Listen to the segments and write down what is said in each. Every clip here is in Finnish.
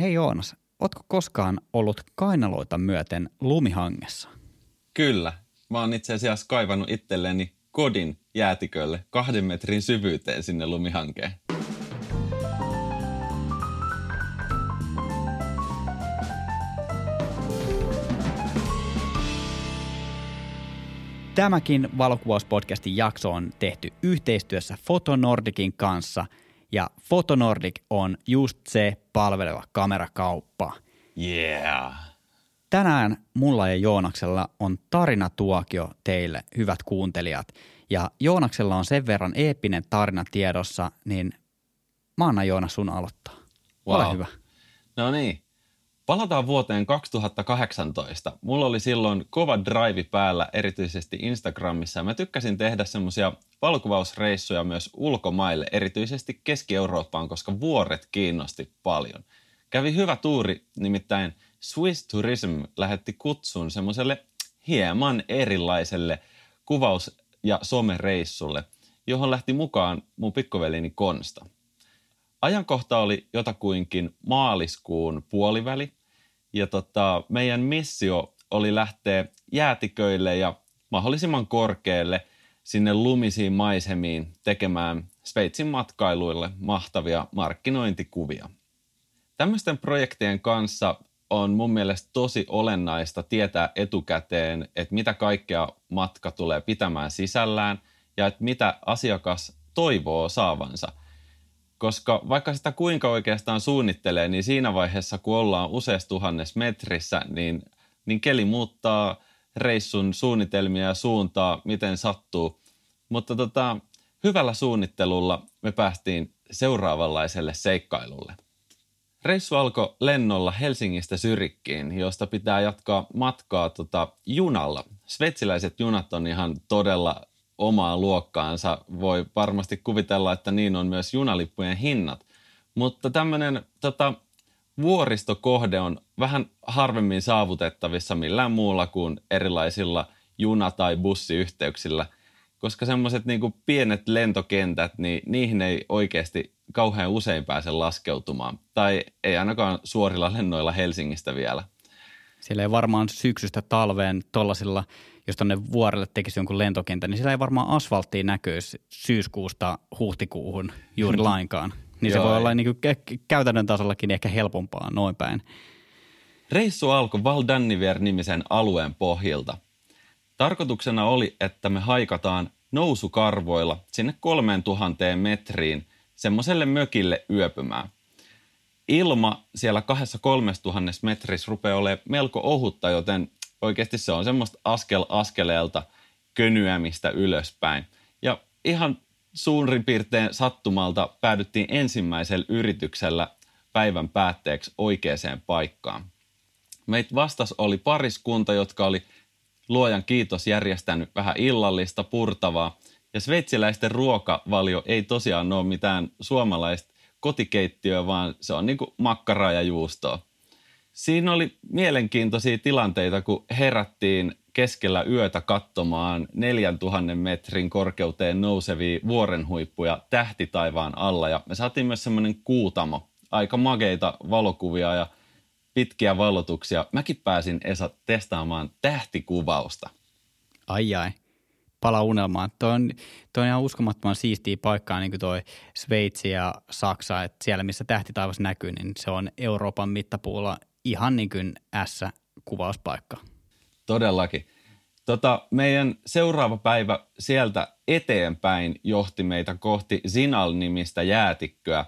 Hei Joonas, ootko koskaan ollut kainaloita myöten lumihangessa? Kyllä. Mä oon itse asiassa kaivannut itselleni kodin jäätikölle 2 metrin syvyyteen sinne lumihankeen. Tämäkin valokuvauspodcastin jakso on tehty yhteistyössä Fotonordicin kanssa ja Fotonordic on just se palveleva kamerakauppa. Yeah. Tänään mulla ja Joonaksella on tarinatuokio teille, hyvät kuuntelijat. Ja Joonaksella on sen verran eeppinen tarina tiedossa, niin mä annan Joonas sun aloittaa. Wow. Ole hyvä. No niin. Palataan vuoteen 2018. Mulla oli silloin kova drive päällä, erityisesti Instagramissa. Mä tykkäsin tehdä semmoisia valokuvausreissuja myös ulkomaille, erityisesti Keski-Eurooppaan, koska vuoret kiinnosti paljon. Kävi hyvä tuuri, nimittäin Swiss Tourism lähetti kutsun semmoiselle hieman erilaiselle kuvaus- ja somereissulle, johon lähti mukaan mun pikkuveljeni Konsta. Ajankohta oli jotakuinkin maaliskuun puoliväli. Ja meidän missio oli lähteä jäätiköille ja mahdollisimman korkealle sinne lumisiin maisemiin tekemään Sveitsin matkailuille mahtavia markkinointikuvia. Tämmöisten projektien kanssa on mun mielestä tosi olennaista tietää etukäteen, että mitä kaikkea matka tulee pitämään sisällään ja että mitä asiakas toivoo saavansa. Koska vaikka sitä kuinka oikeastaan suunnittelee, niin siinä vaiheessa, kun ollaan useassa tuhannes metrissä, niin keli muuttaa reissun suunnitelmia ja suuntaa, miten sattuu. Mutta hyvällä suunnittelulla me päästiin seuraavanlaiselle seikkailulle. Reissu alkoi lennolla Helsingistä Zürichiin, josta pitää jatkaa matkaa junalla. Sveitsiläiset junat on ihan todella omaa luokkaansa. Voi varmasti kuvitella, että niin on myös junalippujen hinnat. Mutta tämmöinen vuoristokohde on vähän harvemmin saavutettavissa millään muulla kuin erilaisilla juna- tai bussiyhteyksillä, koska semmoiset niinku pienet lentokentät, niin niihin ei oikeasti kauhean usein pääse laskeutumaan. Tai ei ainakaan suorilla lennoilla Helsingistä vielä. Siellä ei varmaan syksystä talveen tuollaisilla, jos tuonne vuorelle tekisi jonkun lentokentän, niin siellä ei varmaan asfalttia näkyisi syyskuusta huhtikuuhun juuri lainkaan. Niin se voi olla niin kuin käytännön tasollakin ehkä helpompaa noin päin. Reissu alkoi Val d'Anniver-nimisen alueen pohjilta. Tarkoituksena oli, että me haikataan nousukarvoilla sinne 3 000 metriin semmoiselle mökille yöpymään. Ilma siellä 2 000–3 000 metrissä rupeaa olemaan melko ohutta, joten oikeasti se on semmoista askel askeleelta könyämistä ylöspäin. Ja ihan suurin piirtein sattumalta päädyttiin ensimmäisellä yrityksellä päivän päätteeksi oikeaan paikkaan. Meitä vastas oli pariskunta, jotka oli luojan kiitos järjestänyt vähän illallista, purtavaa. Ja sveitsiläisten ruokavalio ei tosiaan ole mitään suomalaista kotikeittiöä, vaan se on niinku makkaraa ja juustoa. Siinä oli mielenkiintoisia tilanteita, kun herättiin keskellä yötä katsomaan 4 000 metrin korkeuteen nousevia vuorenhuippuja tähtitaivaan alla. Ja me saatiin myös semmoinen kuutamo, aika makeita valokuvia ja pitkiä valotuksia. Mäkin pääsin, Esa, testaamaan tähtikuvausta. Ai. Pala unelmaan. Toi on ihan uskomattoman siistiä paikkaa, niin kuin toi Sveitsi ja Saksa, että siellä missä tähtitaivas näkyy, niin se on Euroopan mittapuulla ihan niin kuin S-kuvauspaikka. Todellakin. Meidän seuraava päivä sieltä eteenpäin johti meitä kohti Sinal-nimistä jäätikköä.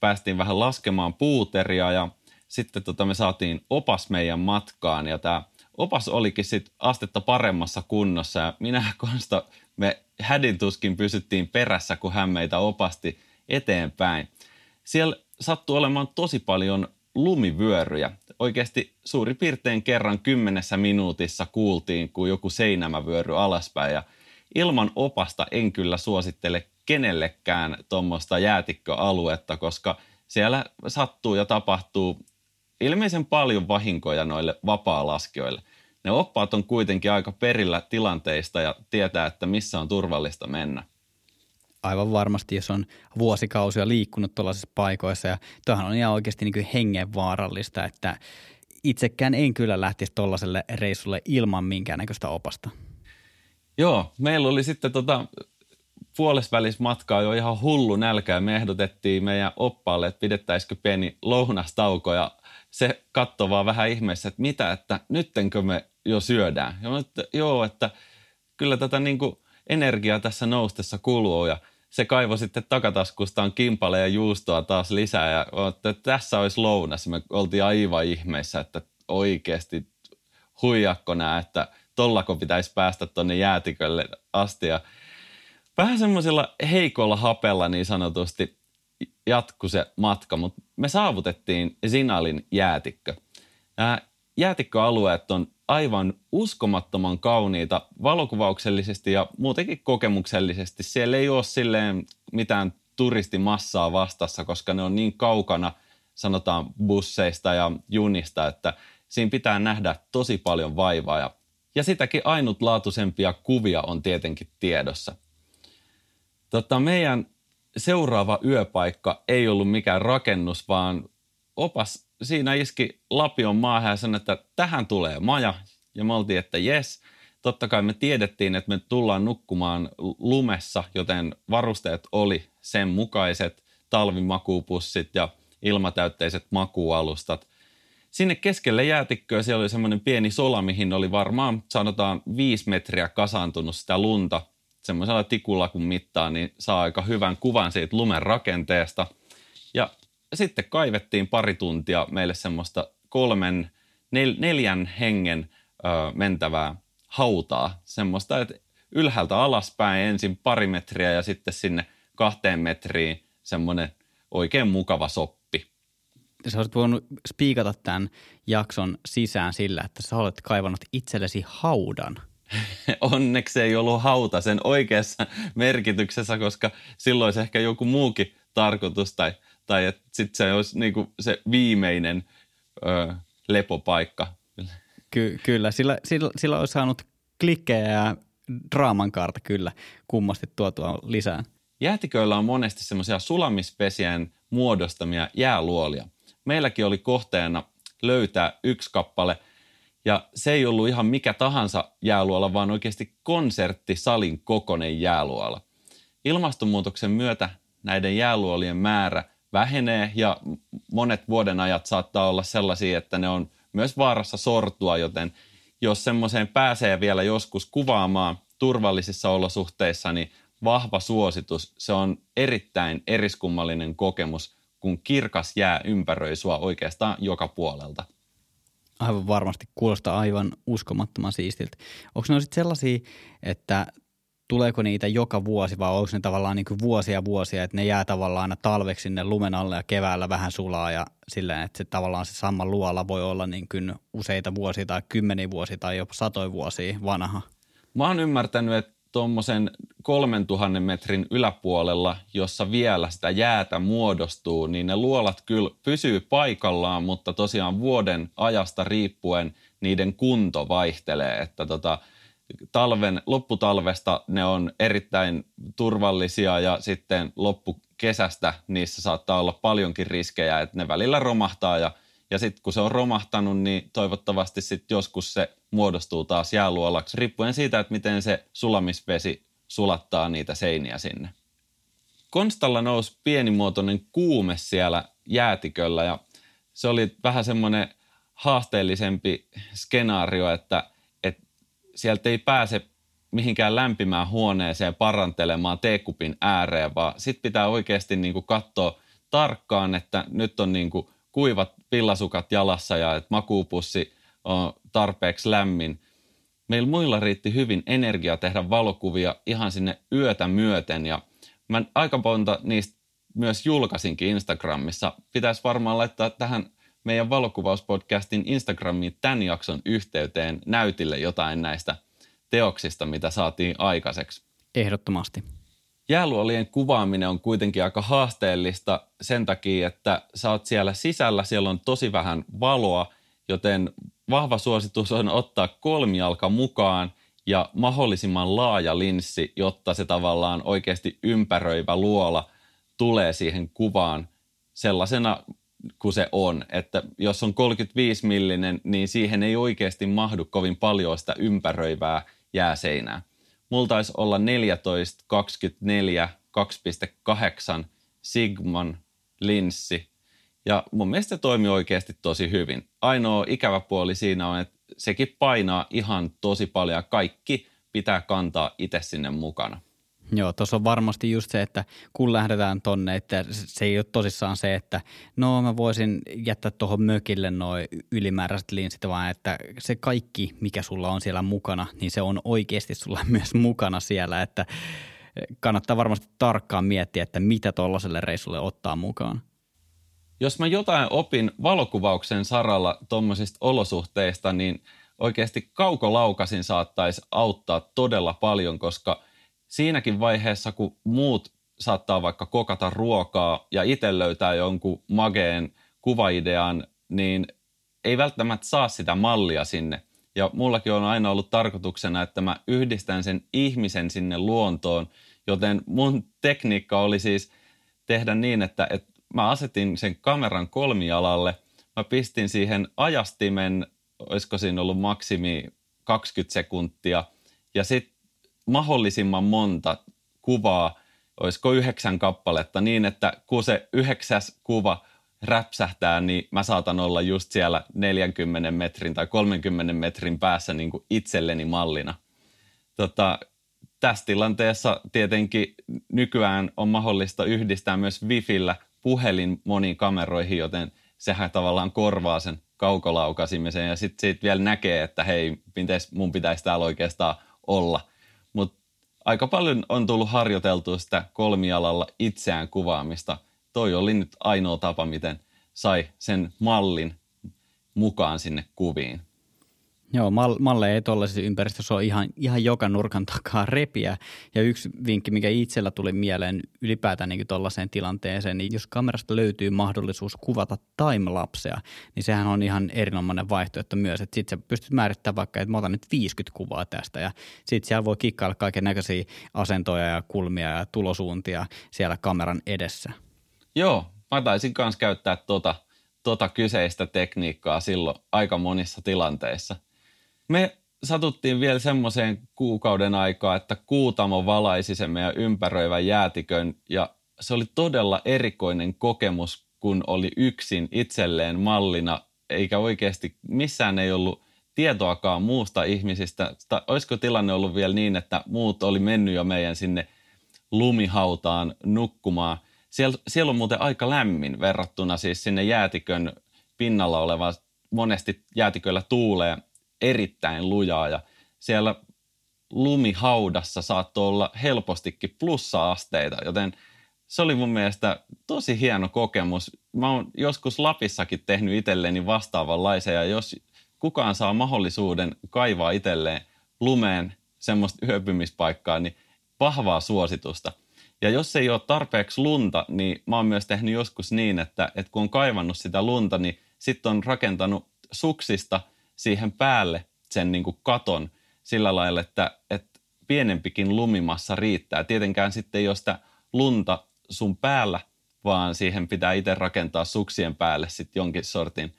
Päästiin vähän laskemaan puuteria ja sitten me saatiin opas meidän matkaan ja tämä opas olikin sitten astetta paremmassa kunnossa ja minä ja Konsta, me hädintuskin pysyttiin perässä, kun hän meitä opasti eteenpäin. Siellä sattui olemaan tosi paljon lumivyöryjä. Oikeasti suurin piirtein kerran 10 minuutissa kuultiin, kun joku seinämävyöry alaspäin. Ja ilman opasta en kyllä suosittele kenellekään tuommoista jäätikköaluetta, koska siellä sattuu ja tapahtuu ilmeisen paljon vahinkoja noille vapaalaskijoille. Ne oppaat on kuitenkin aika perillä tilanteista ja tietää, että missä on turvallista mennä. aivan varmasti, jos on vuosikausia liikkunut tuollaisissa paikoissa. Ja tuohan on ihan oikeasti niin kuin hengenvaarallista, että itsekään en kyllä lähtisi tuollaiselle reissulle ilman minkäännäköistä opasta. Joo, meillä oli sitten puolesvälis matkaa jo ihan hullu nälkä ja me ehdotettiin meidän oppaalle, että pidettäisikö pieni lounastauko ja se katsoi vaan vähän ihmeessä, että mitä, että nyttenkö me jo syödään. Ja mä, että joo, että kyllä tätä niin kuin energiaa tässä noustessa kuluu ja se kaivoi sitten takataskustaan kimpale ja juustoa taas lisää ja että tässä olisi lounas. Me oltiin aivan ihmeissä, että oikeasti huijakko nää, että tollako pitäisi päästä tuonne jäätikölle asti ja vähän semmoisella heikolla hapella niin sanotusti jatkui se matka, mutta me saavutettiin Sinalin jäätikkö. Nämä jäätikköalueet on aivan uskomattoman kauniita valokuvauksellisesti ja muutenkin kokemuksellisesti. Siellä ei ole silleen mitään turistimassaa vastassa, koska ne on niin kaukana sanotaan busseista ja junista, että siinä pitää nähdä tosi paljon vaivaa ja sitäkin ainutlaatuisempia kuvia on tietenkin tiedossa. Meidän seuraava yöpaikka ei ollut mikään rakennus, vaan opas siinä iski lapion maahan ja sanoi, että tähän tulee maja. Ja me oltiin, että jes. Totta kai me tiedettiin, että me tullaan nukkumaan lumessa, joten varusteet oli sen mukaiset talvimakuupussit ja ilmatäytteiset makuualustat. Sinne keskelle jäätikköä siellä oli semmoinen pieni sola, mihin oli varmaan sanotaan 5 metriä kasaantunut sitä lunta. Semmoisella tikulla kun mittaa, niin saa aika hyvän kuvan siitä lumen rakenteesta. Ja sitten kaivettiin pari tuntia meille semmoista 3-4 hengen mentävää hautaa. Semmoista, että ylhäältä alaspäin ensin 2 metriä ja sitten sinne 2 metriin semmoinen oikein mukava soppi. Sä olisit voinut spiikata tämän jakson sisään sillä, että sä olet kaivannut itsellesi haudan. Onneksi ei ollut hauta sen oikeassa merkityksessä, koska silloin olisi ehkä joku muukin tarkoitus tai että sitten se olisi niin kuin se viimeinen lepopaikka. Kyllä, sillä olisi saanut klikkejä ja draaman kaarta kyllä kummasti tuotua lisää. Jäätiköillä on monesti semmoisia sulamispesien muodostamia jääluolia. Meilläkin oli kohteena löytää 1 kappale. Ja se ei ollut ihan mikä tahansa jääluola, vaan oikeasti konserttisalin kokoinen jääluola. Ilmastonmuutoksen myötä näiden jääluolien määrä vähenee ja monet vuodenajat saattaa olla sellaisia, että ne on myös vaarassa sortua, joten jos semmoiseen pääsee vielä joskus kuvaamaan turvallisissa olosuhteissa, niin vahva suositus. Se on erittäin eriskummallinen kokemus, kun kirkas jää ympäröi sua oikeastaan joka puolelta. Aivan varmasti kuulostaa aivan uskomattoman siistiltä. Onko ne sitten sellaisia, että tuleeko niitä joka vuosi vai onko ne tavallaan niin kuin vuosia, että ne jää tavallaan aina talveksi sinne lumen alle ja keväällä vähän sulaa ja silleen, että se tavallaan se sama luola voi olla niin kuin useita vuosia tai 10 vuosia tai jopa 100 vuosia vanha? Mä oon ymmärtänyt, että tuommoisen 3000 metrin yläpuolella, jossa vielä sitä jäätä muodostuu, niin ne luolat kyllä pysyy paikallaan, mutta tosiaan vuoden ajasta riippuen niiden kunto vaihtelee. Että lopputalvesta ne on erittäin turvallisia ja sitten loppukesästä niissä saattaa olla paljonkin riskejä, että ne välillä romahtaa ja sitten kun se on romahtanut, niin toivottavasti sitten joskus se muodostuu taas jääluolaksi, riippuen siitä, että miten se sulamisvesi sulattaa niitä seiniä sinne. Konstalla nousi pienimuotoinen kuume siellä jäätiköllä ja se oli vähän semmoinen haasteellisempi skenaario, että sieltä ei pääse mihinkään lämpimään huoneeseen parantelemaan teekupin ääreen, vaan sitten pitää oikeasti niinku katsoa tarkkaan, että nyt on niinku kuivat pillasukat jalassa ja että makuupussi on tarpeeksi lämmin. Meillä muilla riitti hyvin energiaa tehdä valokuvia ihan sinne yötä myöten ja mä aika monta niistä myös julkaisinkin Instagramissa. Pitäisi varmaan laittaa tähän meidän valokuvauspodcastin Instagramiin tämän jakson yhteyteen näytille jotain näistä teoksista, mitä saatiin aikaiseksi. Ehdottomasti. Jääluolien kuvaaminen on kuitenkin aika haasteellista sen takia, että sä oot siellä sisällä, siellä on tosi vähän valoa, joten vahva suositus on ottaa kolmijalka mukaan ja mahdollisimman laaja linssi, jotta se tavallaan oikeasti ympäröivä luola tulee siihen kuvaan sellaisena kuin se on. Että jos on 35-millinen, niin siihen ei oikeasti mahdu kovin paljon sitä ympäröivää jääseinää. Mulla taisi olla 14, 24, 2,8 Sigman linssi. Ja mun mielestä se toimi oikeasti tosi hyvin. Ainoa ikävä puoli siinä on, että sekin painaa ihan tosi paljon ja kaikki pitää kantaa itse sinne mukana. Joo, tuossa on varmasti just se, että kun lähdetään tonne, että se ei ole tosissaan se, että no mä voisin jättää tuohon mökille noi ylimääräiset linssit, vaan että se kaikki, mikä sulla on siellä mukana, niin se on oikeasti sulla myös mukana siellä, että kannattaa varmasti tarkkaan miettiä, että mitä tuollaiselle reissulle ottaa mukaan. Jos mä jotain opin valokuvauksen saralla tuommoisista olosuhteista, niin oikeasti kaukolaukasin saattaisi auttaa todella paljon, koska siinäkin vaiheessa, kun muut saattaa vaikka kokata ruokaa ja itse löytää jonkun mageen kuvaidean, niin ei välttämättä saa sitä mallia sinne. Ja mullakin on aina ollut tarkoituksena, että mä yhdistän sen ihmisen sinne luontoon, joten mun tekniikka oli siis tehdä niin, että mä asetin sen kameran kolmialalle, mä pistin siihen ajastimen, olisiko siinä ollut maksimi 20 sekuntia ja sitten mahdollisimman monta kuvaa, olisiko 9 kappaletta niin, että kun se 9. kuva räpsähtää, niin mä saatan olla just siellä 40 metrin tai 30 metrin päässä niin kuin itselleni mallina. Tässä tilanteessa tietenkin nykyään on mahdollista yhdistää myös wifillä puhelin moniin kameroihin, joten sehän tavallaan korvaa sen kaukolaukasimisen ja sitten siitä vielä näkee, että hei, miten mun pitäisi täällä oikeastaan olla. Mutta aika paljon on tullut harjoiteltua sitä kolmialalla itseään kuvaamista. Toi oli nyt ainoa tapa, miten sai sen mallin mukaan sinne kuviin. Joo, malleja ei tuollaisessa ympäristössä ole ihan joka nurkan takaa repiä. Ja yksi vinkki, mikä itsellä tuli mieleen ylipäätään niin tuollaiseen tilanteeseen, niin jos kamerasta löytyy mahdollisuus kuvata timelapsea, niin sehän on ihan erinomainen vaihtoehto myös. Että sit sä pystyt määrittämään vaikka, että mä otan nyt 50 kuvaa tästä ja sit siellä voi kikkailla kaiken näköisiä asentoja ja kulmia ja tulosuuntia siellä kameran edessä. Joo, mä taisin kanssa käyttää tota kyseistä tekniikkaa silloin aika monissa tilanteissa. Me satuttiin vielä semmoiseen kuukauden aikaa, että kuutamo valaisi sen meidän ympäröivän jäätikön ja se oli todella erikoinen kokemus, kun oli yksin itselleen mallina, eikä oikeasti missään ei ollut tietoakaan muusta ihmisistä. Olisiko tilanne ollut vielä niin, että muut oli mennyt jo meidän sinne lumihautaan nukkumaan. Siellä on muuten aika lämmin verrattuna siis sinne jäätikön pinnalla olevaan, monesti jäätiköllä tuulee erittäin lujaa ja siellä lumihaudassa saattoi olla helpostikin plussa-asteita, joten se oli mun mielestä tosi hieno kokemus. Mä oon joskus Lapissakin tehnyt itselleni vastaavanlaisia ja jos kukaan saa mahdollisuuden kaivaa itselleen lumeen semmoista yöpymispaikkaa, niin vahvaa suositusta. Ja jos ei ole tarpeeksi lunta, niin mä oon myös tehnyt joskus niin, että kun on kaivannut sitä lunta, niin sitten on rakentanut suksista siihen päälle sen niin kuin katon sillä lailla, että pienempikin lumimassa riittää. Tietenkään sitten ei ole sitä lunta sun päällä, vaan siihen pitää itse rakentaa suksien päälle sitten jonkin sortin,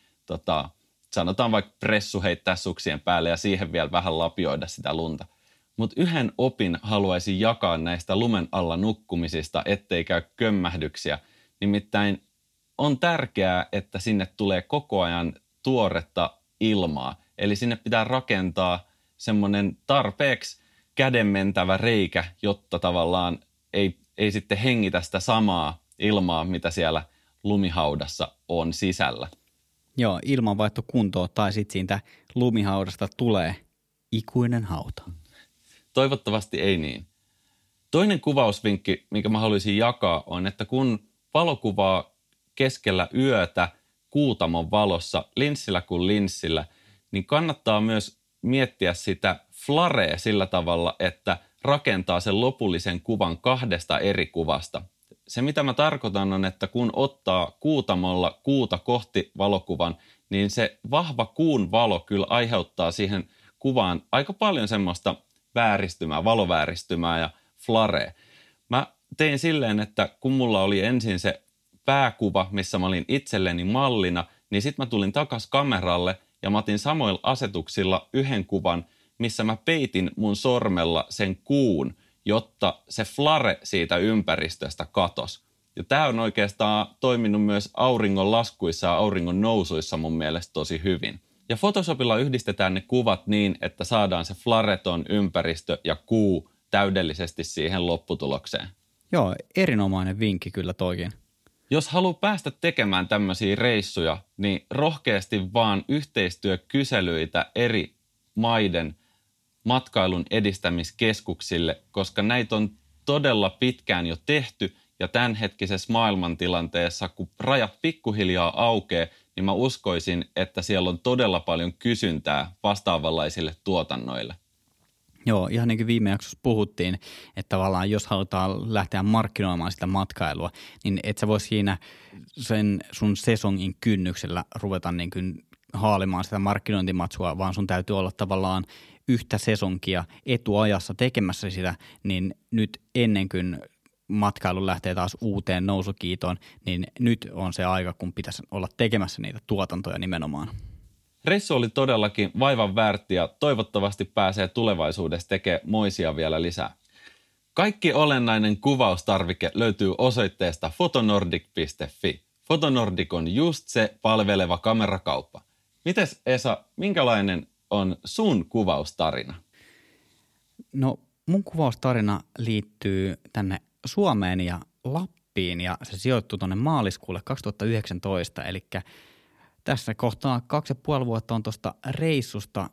sanotaan vaikka pressu heittää suksien päälle ja siihen vielä vähän lapioida sitä lunta. Mutta yhden opin haluaisin jakaa näistä lumen alla nukkumisista, ettei käy kömmähdyksiä. Nimittäin on tärkeää, että sinne tulee koko ajan tuoretta ilmaa. Eli sinne pitää rakentaa semmoinen tarpeeksi kädenmentävä reikä, jotta tavallaan ei sitten hengitä sitä samaa ilmaa, mitä siellä lumihaudassa on sisällä. Joo, ilmanvaihto kuntoon tai sitten siitä lumihaudasta tulee ikuinen hauta. Toivottavasti ei niin. Toinen kuvausvinkki, minkä mä haluaisin jakaa, on, että kun valokuvaa keskellä yötä kuutamon valossa, linssillä kuin linssillä, niin kannattaa myös miettiä sitä flarea sillä tavalla, että rakentaa sen lopullisen kuvan kahdesta eri kuvasta. Se, mitä mä tarkoitan, on, että kun ottaa kuutamolla kuuta kohti valokuvan, niin se vahva kuun valo kyllä aiheuttaa siihen kuvaan aika paljon semmoista vääristymää, valovääristymää ja flare. Mä tein silleen, että kun mulla oli ensin se pääkuva, missä mä olin itselleni mallina, niin sit mä tulin takas kameralle ja mä otin samoilla asetuksilla yhden kuvan, missä mä peitin mun sormella sen kuun, jotta se flare siitä ympäristöstä katosi. Ja tää on oikeastaan toiminut myös auringon laskuissa ja auringon nousuissa mun mielestä tosi hyvin. Ja Photoshopilla yhdistetään ne kuvat niin, että saadaan se flareton ympäristö ja kuu täydellisesti siihen lopputulokseen. Joo, erinomainen vinkki kyllä toikin. Jos haluaa päästä tekemään tämmöisiä reissuja, niin rohkeasti vaan yhteistyökyselyitä eri maiden matkailun edistämiskeskuksille, koska näitä on todella pitkään jo tehty ja tämänhetkisessä maailmantilanteessa, kun rajat pikkuhiljaa aukeaa, niin mä uskoisin, että siellä on todella paljon kysyntää vastaavanlaisille tuotannoille. Joo, ihan niin kuin viime jaksossa puhuttiin, että tavallaan jos halutaan lähteä markkinoimaan sitä matkailua, niin et sä voi siinä sen sun sesongin kynnyksellä ruveta niin kuin haalimaan sitä markkinointimatsua, vaan sun täytyy olla tavallaan yhtä sesonkia etuajassa tekemässä sitä, niin nyt ennen kuin matkailu lähtee taas uuteen nousukiitoon, niin nyt on se aika, kun pitäisi olla tekemässä niitä tuotantoja nimenomaan. Reissu oli todellakin vaivan väärti ja toivottavasti pääsee tulevaisuudessa tekemään moisia vielä lisää. Kaikki olennainen kuvaustarvike löytyy osoitteesta fotonordic.fi. Fotonordic on just se palveleva kamerakauppa. Mites Esa, minkälainen on sun kuvaustarina? No mun kuvaustarina liittyy tänne Suomeen ja Lappiin ja se sijoittuu tuonne maaliskuulle 2019, eli tässä kohtaa 2,5 vuotta on tuosta reissusta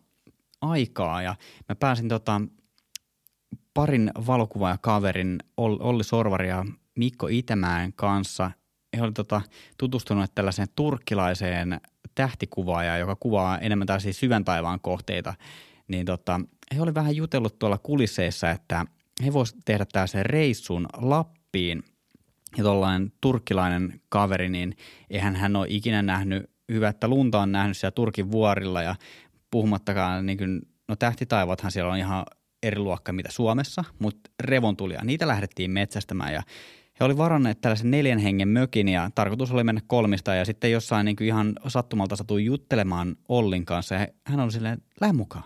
aikaa ja mä pääsin parin valokuvaaja-kaverin Olli Sorvari ja Mikko Itämäen kanssa. He olivat tutustuneet tällaiseen turkkilaiseen tähtikuvaajaan, joka kuvaa enemmän tällaisia syvän taivaan kohteita. Niin he olivat vähän jutellut tuolla kulisseissa, että he voisivat tehdä tällaisen reissun Lappiin ja tuollainen turkkilainen kaveri, niin eihän hän ole ikinä nähnyt hyvä, että lunta on nähnyt siellä Turkin vuorilla ja puhumattakaan, niin kuin, no tähtitaivaathan siellä on ihan eri luokka mitä Suomessa, mutta revontulia, niitä lähdettiin metsästämään ja he oli varanneet tällaisen 4 hengen mökin ja tarkoitus oli mennä 3 ja sitten jossain niin kuin ihan sattumalta satui juttelemaan Ollin kanssa ja hän oli silleen, lähde mukaan.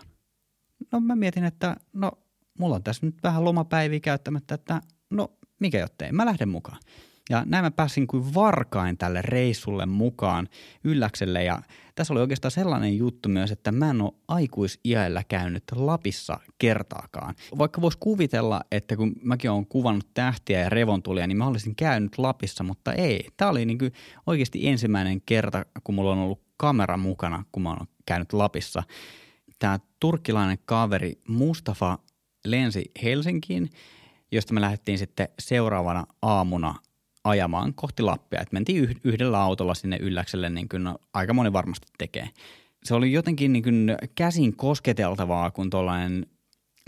No mä mietin, että no mulla on tässä nyt vähän lomapäiviä käyttämättä, että no mikä jottei, mä lähden mukaan. Ja näin mä pääsin kuin varkain tälle reissulle mukaan ylläkselle ja tässä oli oikeastaan sellainen juttu myös, että mä en ole aikuisiällä käynyt Lapissa kertaakaan. Vaikka voisi kuvitella, että kun mäkin olen kuvannut tähtiä ja revontulia, niin mä olisin käynyt Lapissa, mutta ei. Tämä oli niin kuin oikeasti ensimmäinen kerta, kun mulla on ollut kamera mukana, kun mä olen käynyt Lapissa. Tämä turkkilainen kaveri Mustafa lensi Helsinkiin, josta me lähdettiin sitten seuraavana aamuna ajamaan kohti Lappia, että mentiin yhdellä autolla sinne ylläkselle, niin kuin aika moni varmasti tekee. Se oli jotenkin niin kuin käsin kosketeltavaa, kun tuollainen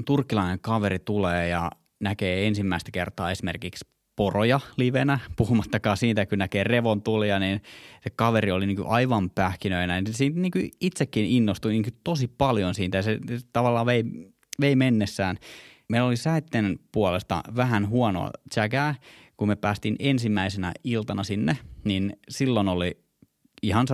turkkilainen kaveri tulee ja näkee ensimmäistä kertaa esimerkiksi poroja livenä, puhumattakaan siitä, kun näkee revontulia, niin se kaveri oli niin kuin aivan pähkinöinä. Siitä niin kuin itsekin innostui niin kuin tosi paljon siitä ja se tavallaan vei mennessään. Meillä oli säitten puolesta vähän huonoa tsäkää, kun me päästiin ensimmäisenä iltana sinne, niin silloin oli ihan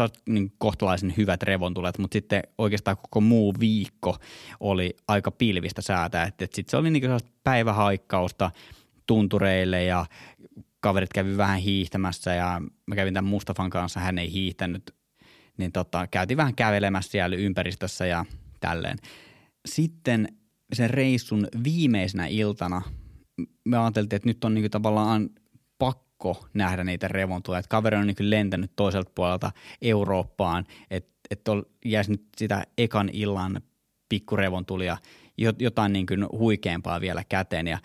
kohtalaisen hyvät revontulet, mutta sitten oikeastaan koko muu viikko oli aika pilvistä säätä. Että sitten se oli niin kuin päivähaikkausta tuntureille ja kaverit kävi vähän hiihtämässä ja mä kävin tämän Mustafan kanssa, hän ei hiihtänyt, niin käytiin vähän kävelemässä siellä ympäristössä ja tälleen. Sitten sen reissun viimeisenä iltana me ajateltiin, että nyt on niinku tavallaan pakko nähdä niitä revontulia. Että kaveri on niinku lentänyt toiselta puolelta Eurooppaan, että jäisi nyt sitä ekan illan pikkurevontulia, jotain niinku huikeampaa vielä käteen. Ja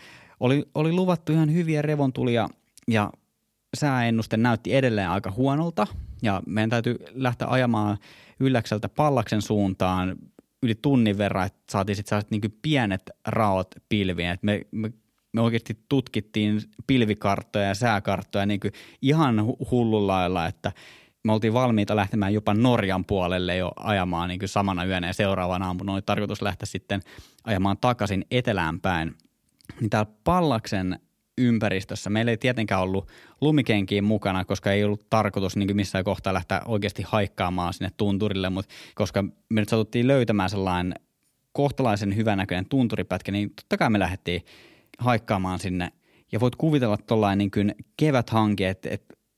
oli luvattu ihan hyviä revontulia ja sääennuste näytti edelleen aika huonolta ja meidän täytyy lähteä ajamaan Ylläkseltä Pallaksen suuntaan yli tunnin verran, että saatiin sitten niinku pienet raot pilviin, että me oikeasti tutkittiin pilvikarttoja ja sääkarttoja niin kuin ihan hullulla lailla, että me oltiin valmiita lähtemään jopa Norjan puolelle jo ajamaan niin kuin samana yönä ja seuraavana aamuna oli tarkoitus lähteä sitten ajamaan takaisin etelään päin. Niin täällä Pallaksen ympäristössä meillä ei tietenkään ollut lumikenkiä mukana, koska ei ollut tarkoitus niin kuin missään kohtaa lähteä oikeasti haikkaamaan sinne tunturille, mutta koska me nyt satuttiin löytämään sellainen kohtalaisen hyvänäköinen tunturipätkä, niin totta kai me lähdettiin haikkaamaan sinne. Ja voit kuvitella tuollainen niin kuin keväthanki, että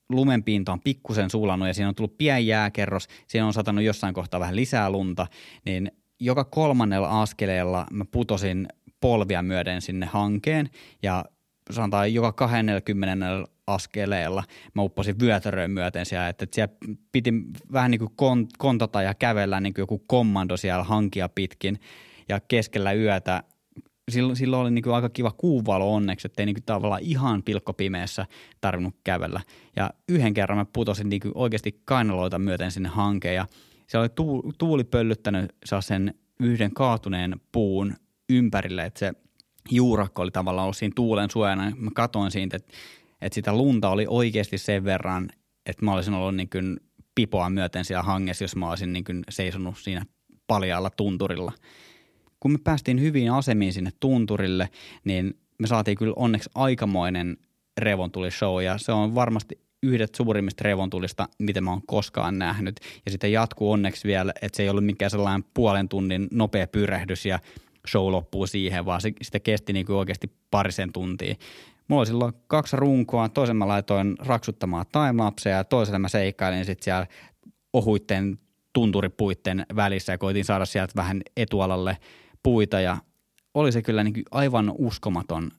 lumenpinta on pikkusen sulanut ja siinä on tullut pieni jääkerros, siinä on satanut jossain kohtaa vähän lisää lunta, niin joka kolmannella askeleella mä putosin polvia myöden sinne hankeen ja sanotaan joka 20 askeleella mä upposin vyötäröön myöten siellä, että siellä piti vähän niin kuin kontata ja kävellä niin kuin joku kommando siellä hankia pitkin ja keskellä yötä. Silloin oli niin kuin aika kiva kuuvalo onneksi, ettei niin kuin tavallaan ihan pilkkopimeessä tarvinnut kävellä. Ja yhden kerran mä putosin niin kuin oikeasti kainaloita myöten sinne hankeen ja siellä oli tuuli pöllyttänyt sen yhden kaatuneen puun ympärille, että se juurakko oli tavallaan ollut siinä tuulen suojana. Mä katsoin siitä, että sitä lunta oli oikeasti sen verran, että mä olisin ollut niin kuin pipoa myöten siellä hangessa, jos mä olisin niin kuin seisonut siinä paljaalla tunturilla. Kun me päästiin hyviin asemiin sinne tunturille, niin me saatiin kyllä onneksi aikamoinen revontulishow ja se on varmasti yhdet suurimmista revontulista, mitä mä oon koskaan nähnyt. Ja sitä jatkuu onneksi vielä, että se ei ollut mikään sellainen puolen tunnin nopea pyrähdys ja show loppuu siihen, vaan sitä kesti niin kuin oikeasti parisen tuntia. Mulla oli silloin 2 runkoa, toisen mä laitoin raksuttamaan timelapseja ja toisella mä seikkailin sitten siellä ohuitten tunturipuitten välissä ja koitin saada sieltä vähän etualalle puita ja oli se kyllä niin kuin aivan uskomaton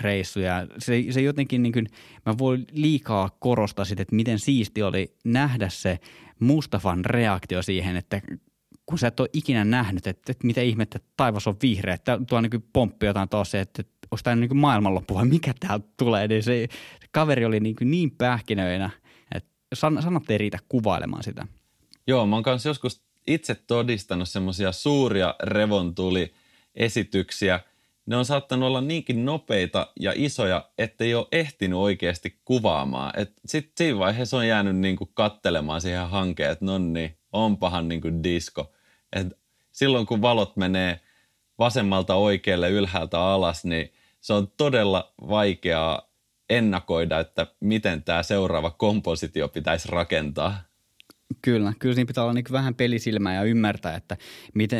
reissu ja se jotenkin niin kuin, mä voin liikaa korostaa sitä, että miten siisti oli nähdä se Mustafan reaktio siihen, että kun sä et ole ikinä nähnyt, että mitä ihmettä taivas on vihreä, että tuo niin kuin pomppi jotain taas se, että onko tämä niin kuin maailmanloppu vai mikä täältä tulee, niin se kaveri oli niin kuin niin pähkinöinä, että sanat ei riitä kuvailemaan sitä. Joo, mä oon kanssa joskus itse todistanut semmoisia suuria revontuliesityksiä. Ne on saattanut olla niinkin nopeita ja isoja, ettei ole ehtinyt oikeasti kuvaamaan. Sitten siinä vaiheessa on jäänyt niinku kattelemaan siihen hankeen, että nonni, onpahan niinku disko. Et silloin kun valot menee vasemmalta oikealle, ylhäältä alas, niin se on todella vaikeaa ennakoida, että miten tämä seuraava kompositio pitäisi rakentaa. Kyllä siinä pitää olla niin vähän pelisilmää ja ymmärtää, että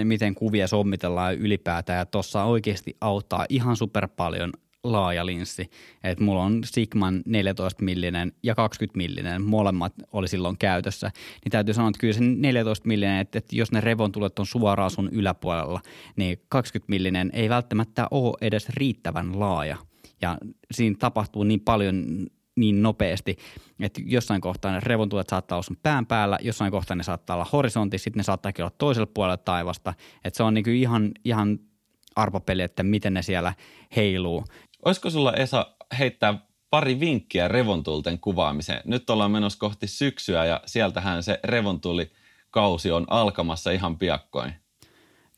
miten kuvia sommitellaan ylipäätään. Ja tuossa oikeasti auttaa ihan super paljon laaja linssi. Et mulla on Sigman 14-millinen ja 20-millinen, molemmat oli silloin käytössä. Niin täytyy sanoa, että kyllä se 14-millinen, että jos ne revontulet on suoraan sun yläpuolella, niin 20-millinen ei välttämättä ole edes riittävän laaja. Ja siinä tapahtuu niin paljon niin nopeasti, että jossain kohtaa ne revontulet saattaa olla sun pään päällä, jossain kohtaa ne saattaa olla horisontti, sitten ne saattaakin olla toisella puolella taivasta. Että se on niin kuin ihan arpapeli, että miten ne siellä heiluu. Olisiko sulla, Esa, heittää pari vinkkiä revontulten kuvaamiseen? Nyt ollaan menossa kohti syksyä ja sieltähän se revontulikausi on alkamassa ihan piakkoin.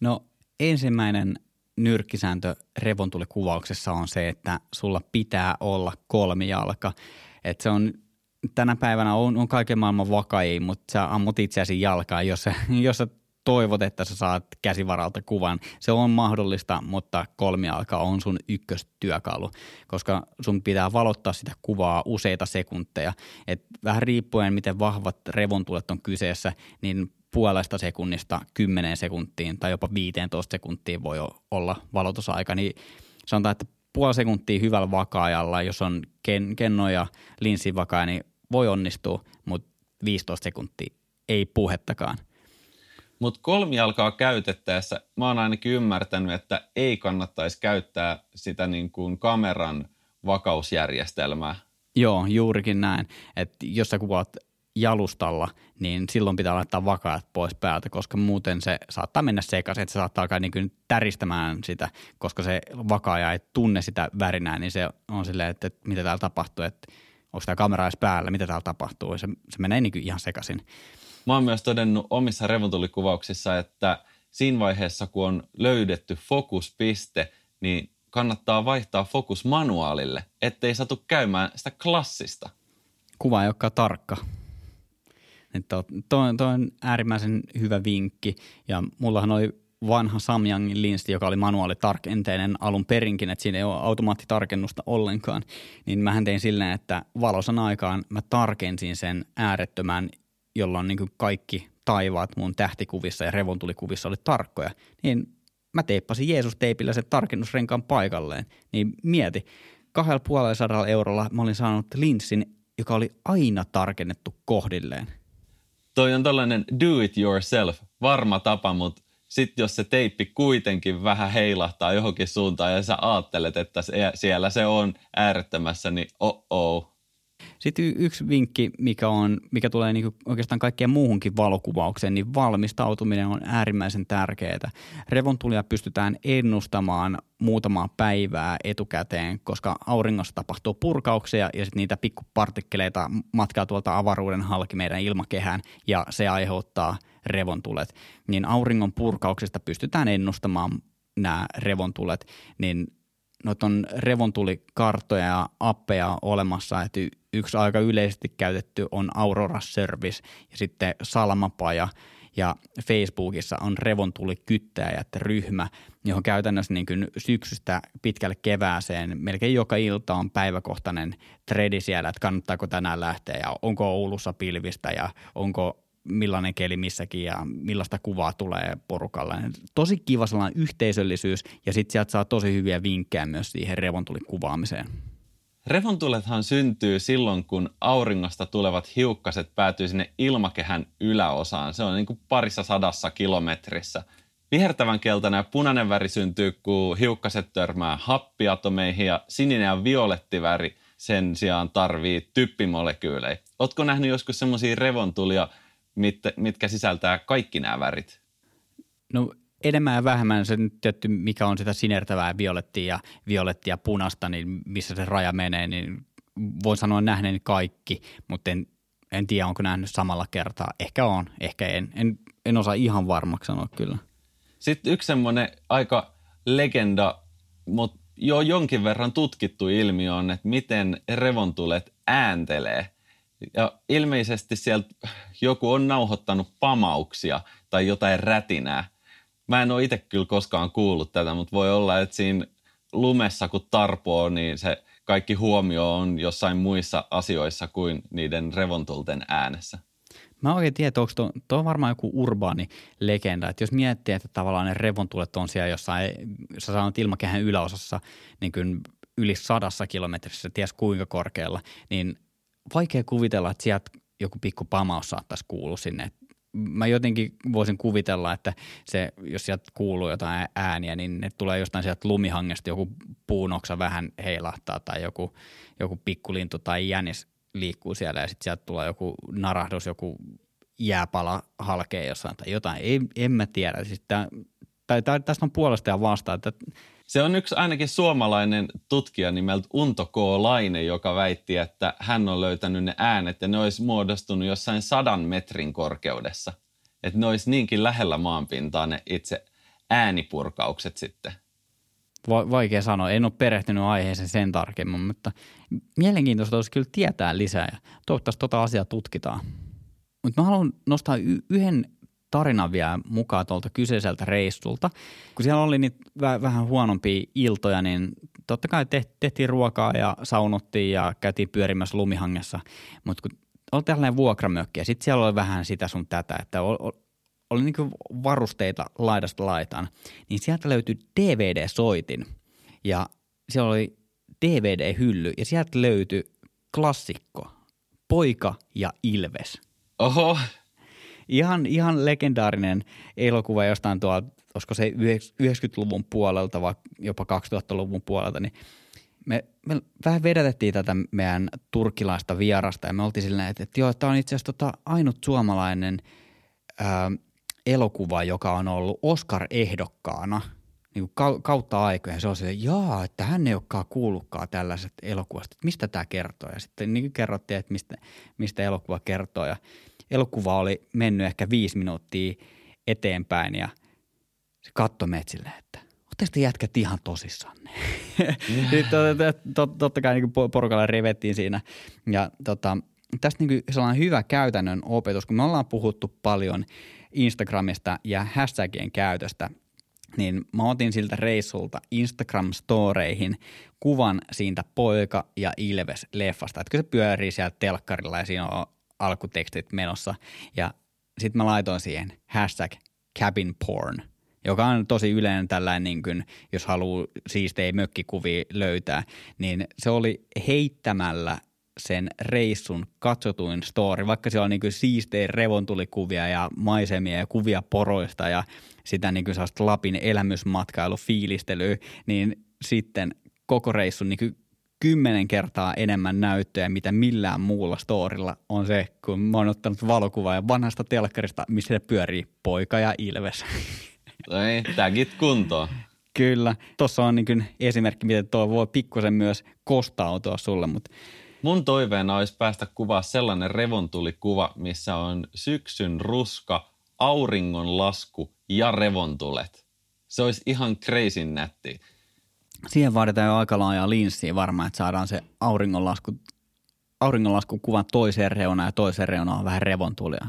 No ensimmäinen nyrkkisääntö revontulikuvauksessa on se, että sulla pitää olla kolmijalka. Et se on, tänä päivänä on kaiken maailman vakaajia, mutta sä ammut itseäsi jalkaa, jos sä toivot, että sä saat käsivaralta kuvan. Se on mahdollista, mutta kolmijalka on sun ykköstyökalu, koska sun pitää valottaa sitä kuvaa useita sekunteja. Et vähän riippuen, miten vahvat revontulet on kyseessä, niin puolesta sekunnista 10 sekuntiin tai jopa 15 sekuntiin voi olla valotusaika, niin sanotaan, että puoli sekuntia hyvällä vakaajalla, jos on kenno ja linssin vakaaja, niin voi onnistua, mutta 15 sekuntia ei puhettakaan. Mutta kolmijalkaa käytettäessä, mä oon ainakin ymmärtänyt, että ei kannattaisi käyttää sitä niin kuin kameran vakausjärjestelmää. Joo, juurikin näin, että jos sä kuvaat jalustalla, niin silloin pitää laittaa vakaat pois päältä, koska muuten se saattaa mennä sekaisin, että se saattaa alkaa niin kuin täristämään sitä, koska se vakaaja ei tunne sitä värinää, niin se on silleen, että mitä täällä tapahtuu, että onko tämä kamera edes päällä, mitä täällä tapahtuu, se menee niin kuin ihan sekaisin. Mä oon myös todennut omissa revontulikuvauksissa, että siinä vaiheessa, kun on löydetty fokuspiste, niin kannattaa vaihtaa fokus manuaalille, ettei satu käymään sitä klassista. Kuva ei olekaan tarkka. Tuo on äärimmäisen hyvä vinkki ja mullahan oli vanha Samyangin linsti, joka oli manuaalitarkenteinen alun perinkin, että siinä ei ole automaattitarkennusta ollenkaan, niin mähän tein silleen, että valosan aikaan mä tarkensin sen äärettömään, jolloin niin kuin kaikki taivaat mun tähtikuvissa ja revontulikuvissa oli tarkkoja, niin mä teippasin Jeesus-teipillä sen tarkennusrenkaan paikalleen, niin mieti, 250 eurolla mä olin saanut linssin, joka oli aina tarkennettu kohdilleen. Toi on tollainen do it yourself, varma tapa, mutta sitten jos se teippi kuitenkin vähän heilahtaa johonkin suuntaan ja sä ajattelet, että siellä se on äärettömässä, niin oh. Sitten yksi vinkki, mikä tulee niin oikeastaan kaikkeen muuhunkin valokuvaukseen, niin valmistautuminen on äärimmäisen tärkeää. Revontulia pystytään ennustamaan muutamaa päivää etukäteen, koska auringossa tapahtuu purkauksia ja sitten niitä pikkupartikkeleita matkaa tuolta avaruuden halki meidän ilmakehään ja se aiheuttaa revontulet. Niin auringon purkauksista pystytään ennustamaan nämä revontulet, niin noita on revontulikarttoja ja appeja olemassa, että yksi aika yleisesti käytetty on Aurora Service ja sitten Salmapaja ja Facebookissa on Revontulikyttäjät ryhmä, johon käytännössä niin kuin syksystä pitkälle kevääseen melkein joka ilta on päiväkohtainen tredi siellä, että kannattaako tänään lähteä ja onko Oulussa pilvistä ja onko millainen keli missäkin ja millaista kuvaa tulee porukalle. Tosi kiva sellainen yhteisöllisyys ja sitten sieltä saa tosi hyviä vinkkejä myös siihen revontulikuvaamiseen. Revontulethan syntyy silloin, kun auringosta tulevat hiukkaset päätyy sinne ilmakehän yläosaan. Se on niin kuin parissa sadassa kilometrissä. Vihertävän keltainen ja punainen väri syntyy, kun hiukkaset törmää happiatomeihin ja sininen ja violettiväri sen sijaan tarvii typpimolekyylejä. Ootko nähnyt joskus semmoisia revontulia, mitkä sisältää kaikki nämä värit? No enemmän ja vähemmän se nyt tietty, mikä on sitä sinertävää violettia punasta, niin missä se raja menee, niin voin sanoa nähneen kaikki, mutta en tiedä, onko nähnyt samalla kertaa. Ehkä on, ehkä en osaa ihan varmaksi sanoa kyllä. Sitten yksi semmoinen aika legenda, mutta jo jonkin verran tutkittu ilmiö on, että miten revontulet ääntelee. Ja ilmeisesti sieltä joku on nauhoittanut pamauksia tai jotain rätinää. Mä en ole itse kyllä koskaan kuullut tätä, mutta voi olla, että siinä lumessa kun tarpoo, niin se kaikki huomio on jossain muissa asioissa kuin niiden revontulten äänessä. Mä oikein tiedän, onko tuo on varmaan joku urbaani legenda, että jos miettii, että tavallaan ne revontulet on siellä jossain, sä sanot ilmakehän yläosassa, niin kuin yli 100 kilometrissä, ties kuinka korkealla, niin vaikea kuvitella, että sieltä joku pikku pamaus saattaisi kuulua sinne. Mä jotenkin voisin kuvitella, että se, jos sieltä kuuluu jotain ääniä, niin ne tulee jostain sieltä lumihangesta, joku puunoksa vähän heilahtaa tai joku pikkulintu tai jänis liikkuu siellä ja sitten sieltä tulee joku narahdus, joku jääpala halkee jossain tai jotain. En mä tiedä. Siis tästä on puolesta ja vastaan, että se on yksi ainakin suomalainen tutkija nimeltä Unto K. Laine, joka väitti, että hän on löytänyt ne äänet ja ne olisi muodostunut jossain 100 metrin korkeudessa. Että ne olisi niinkin lähellä maanpintaa ne itse äänipurkaukset sitten. Vaikea sanoa. En ole perehtynyt aiheeseen sen tarkemmin, mutta mielenkiintoista olisi kyllä tietää lisää ja toivottavasti asiaa tutkitaan. Mutta mä haluan nostaa yhden tarina vielä mukaan tuolta kyseiseltä reissulta. Kun siellä oli niitä vähän huonompia iltoja, niin totta kai tehtiin ruokaa ja saunottiin ja käytiin pyörimässä lumihangessa. Mutta kun oli tällainen vuokramökki ja sitten siellä oli vähän sitä sun tätä, että oli niin kuin varusteita laidasta laitaan, niin sieltä löytyi DVD-soitin ja siellä oli DVD-hylly ja sieltä löytyi klassikko Poika ja Ilves. Oho! Ihan legendaarinen elokuva jostain tuolta, olisiko se 90-luvun puolelta vai jopa 2000-luvun puolelta, niin me vähän vedätettiin tätä meidän turkilaista vierasta ja me oltiin silleen, että joo, tämä on itse asiassa ainut suomalainen elokuva, joka on ollut Oscar-ehdokkaana niin kautta aikojen. Se on se, että hän ei olekaan kuullutkaan tällaiset elokuvasta, että mistä tämä kertoo ja sitten niin kerrottiin, että mistä elokuva kertoo ja elokuva oli mennyt ehkä 5 minuuttia eteenpäin ja se katsoi meitä silleen, että ootteko te jätkät ihan tosissanne? Totta kai niin porukalla revettiin siinä ja tästä niin sellainen hyvä käytännön opetus, kun me ollaan puhuttu paljon Instagramista ja hashtagien käytöstä, niin mä otin siltä reissulta Instagram-storeihin kuvan siitä Poika ja Ilves -leffasta. Että kyllä se pyörii siellä telkkarilla ja siinä on alkutekstit menossa. Ja sitten mä laitoin siihen hashtag cabin porn, joka on tosi yleinen tällainen, niin kuin, jos haluaa siistejä mökkikuvia löytää, niin se oli heittämällä sen reissun katsotuin story, vaikka siellä on niin kuin siistejä revontulikuvia ja maisemia ja kuvia poroista ja sitä niin kuin sellaista Lapin elämysmatkailufiilistelyä, niin sitten koko reissun niin kuin 10 kertaa enemmän näyttöjä, mitä millään muulla storilla on se, kun mä oon ottanut valokuvaa ja vanhasta telkkarista, missä se pyörii Poika ja Ilves. Ei, tagit kuntoon. Kyllä. Tuossa on niin kuin esimerkki, miten tuo voi pikkusen myös kostautua sulle, mutta mun toiveena olisi päästä kuvaa sellainen revontulikuva, missä on syksyn ruska, auringonlasku ja revontulet. Se olisi ihan crazy nätti. Siihen vaaditaan jo aika laajaa linssiä varmaan, että saadaan se auringonlaskukuvan toiseen reunaan ja toiseen reunaan vähän revontulia.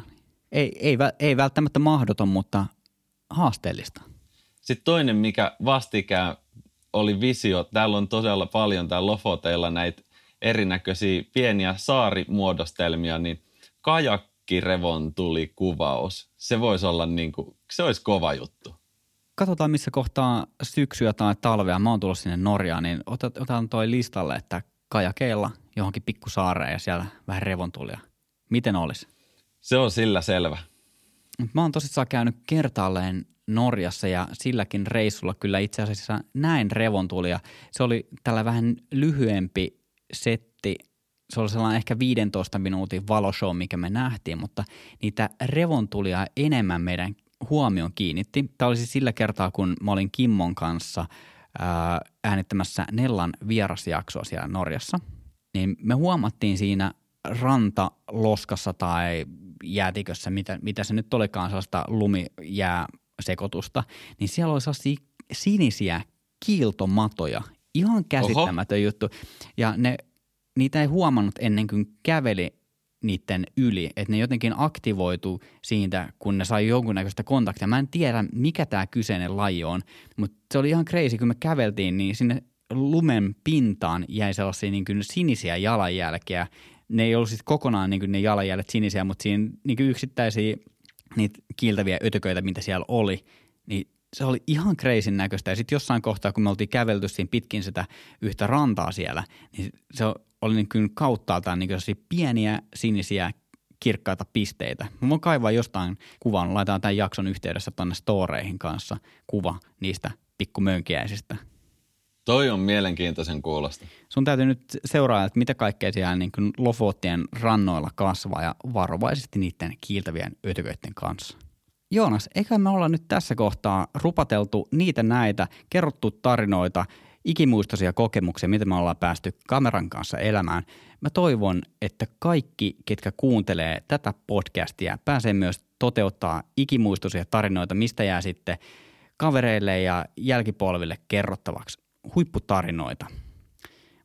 Ei välttämättä mahdoton, mutta haasteellista. Sitten toinen, mikä vastikään oli visio, täällä on todella paljon täällä Lofoteilla näitä erinäköisiä pieniä saarimuodostelmia, niin kajakkirevontulikuvaus. Se voisi olla niin kuin, se olisi kova juttu. Katsotaan missä kohtaa syksyä tai talvea. Mä oon tullut sinne Norjaan, niin otan toi listalle, että kajakeilla johonkin pikkusaareen ja siellä vähän revontulia. Miten olisi? Se on sillä selvä. Mä oon tosissaan käynyt kertaalleen Norjassa ja silläkin reissulla kyllä itse asiassa näin revontulia. Se oli tällä vähän lyhyempi setti, se oli sellainen ehkä 15 minuutin valoshow, mikä me nähtiin, mutta niitä revontulia enemmän meidän huomioon kiinnitti. Tämä oli siis sillä kertaa, kun mä olin Kimmon kanssa äänittämässä Nellan vierasjaksoa siellä Norjassa, niin me huomattiin siinä rantaloskassa tai jäätikössä, mitä se nyt olikaan, sellaista lumijääsekoitusta, niin siellä oli sellaisia sinisiä kiiltomatoja. Ihan käsittämätön Oho. Juttu. Ja niitä ei huomannut ennen kuin käveli niiden yli. Että ne jotenkin aktivoituu siitä, kun ne sai jonkunnäköistä kontaktia. Mä en tiedä, mikä tämä kyseinen laji on, mutta se oli ihan crazy. Kun me käveltiin, niin sinne lumen pintaan jäi sellaisia niin kuin sinisiä jalanjälkiä. Ne ei ollut siis kokonaan niin kuin ne jalanjäljet sinisiä, mutta siinä niin kuin yksittäisiä niitä kiiltäviä ötököitä, mitä siellä oli, niin se oli ihan crazyn näköistä ja sitten jossain kohtaa, kun me oltiin kävelty siinä pitkin sitä yhtä rantaa siellä, niin se oli niin kuin kauttaaltaan niin kuin pieniä sinisiä kirkkaita pisteitä. Mä voin kaivaa jostain kuvan, laitetaan tämän jakson yhteydessä tuonne storeihin kanssa kuva niistä pikkumönkiäisistä. Toi on mielenkiintoisen kuulosta. Sun täytyy nyt seurailla, että mitä kaikkea siellä niin kuin Lofotien rannoilla kasvaa ja varovaisesti niiden kiiltävien ötököiden kanssa. Joonas, eikä me olla nyt tässä kohtaa rupateltu niitä näitä, kerrottu tarinoita, ikimuistoisia kokemuksia, mitä me ollaan päästy kameran kanssa elämään. Mä toivon, että kaikki, ketkä kuuntelee tätä podcastia, pääsee myös toteuttaa ikimuistoisia tarinoita, mistä jää sitten kavereille ja jälkipolville kerrottavaksi. Huipputarinoita.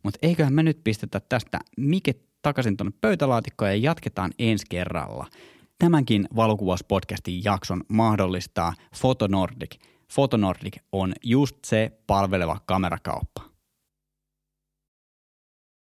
Mutta eiköhän me nyt pistetä tästä miket takaisin tuonne pöytälaatikkoon ja jatketaan ensi kerralla. Tämänkin valokuvauspodcastin jakson mahdollistaa Fotonordic. Fotonordic on just se palveleva kamerakauppa.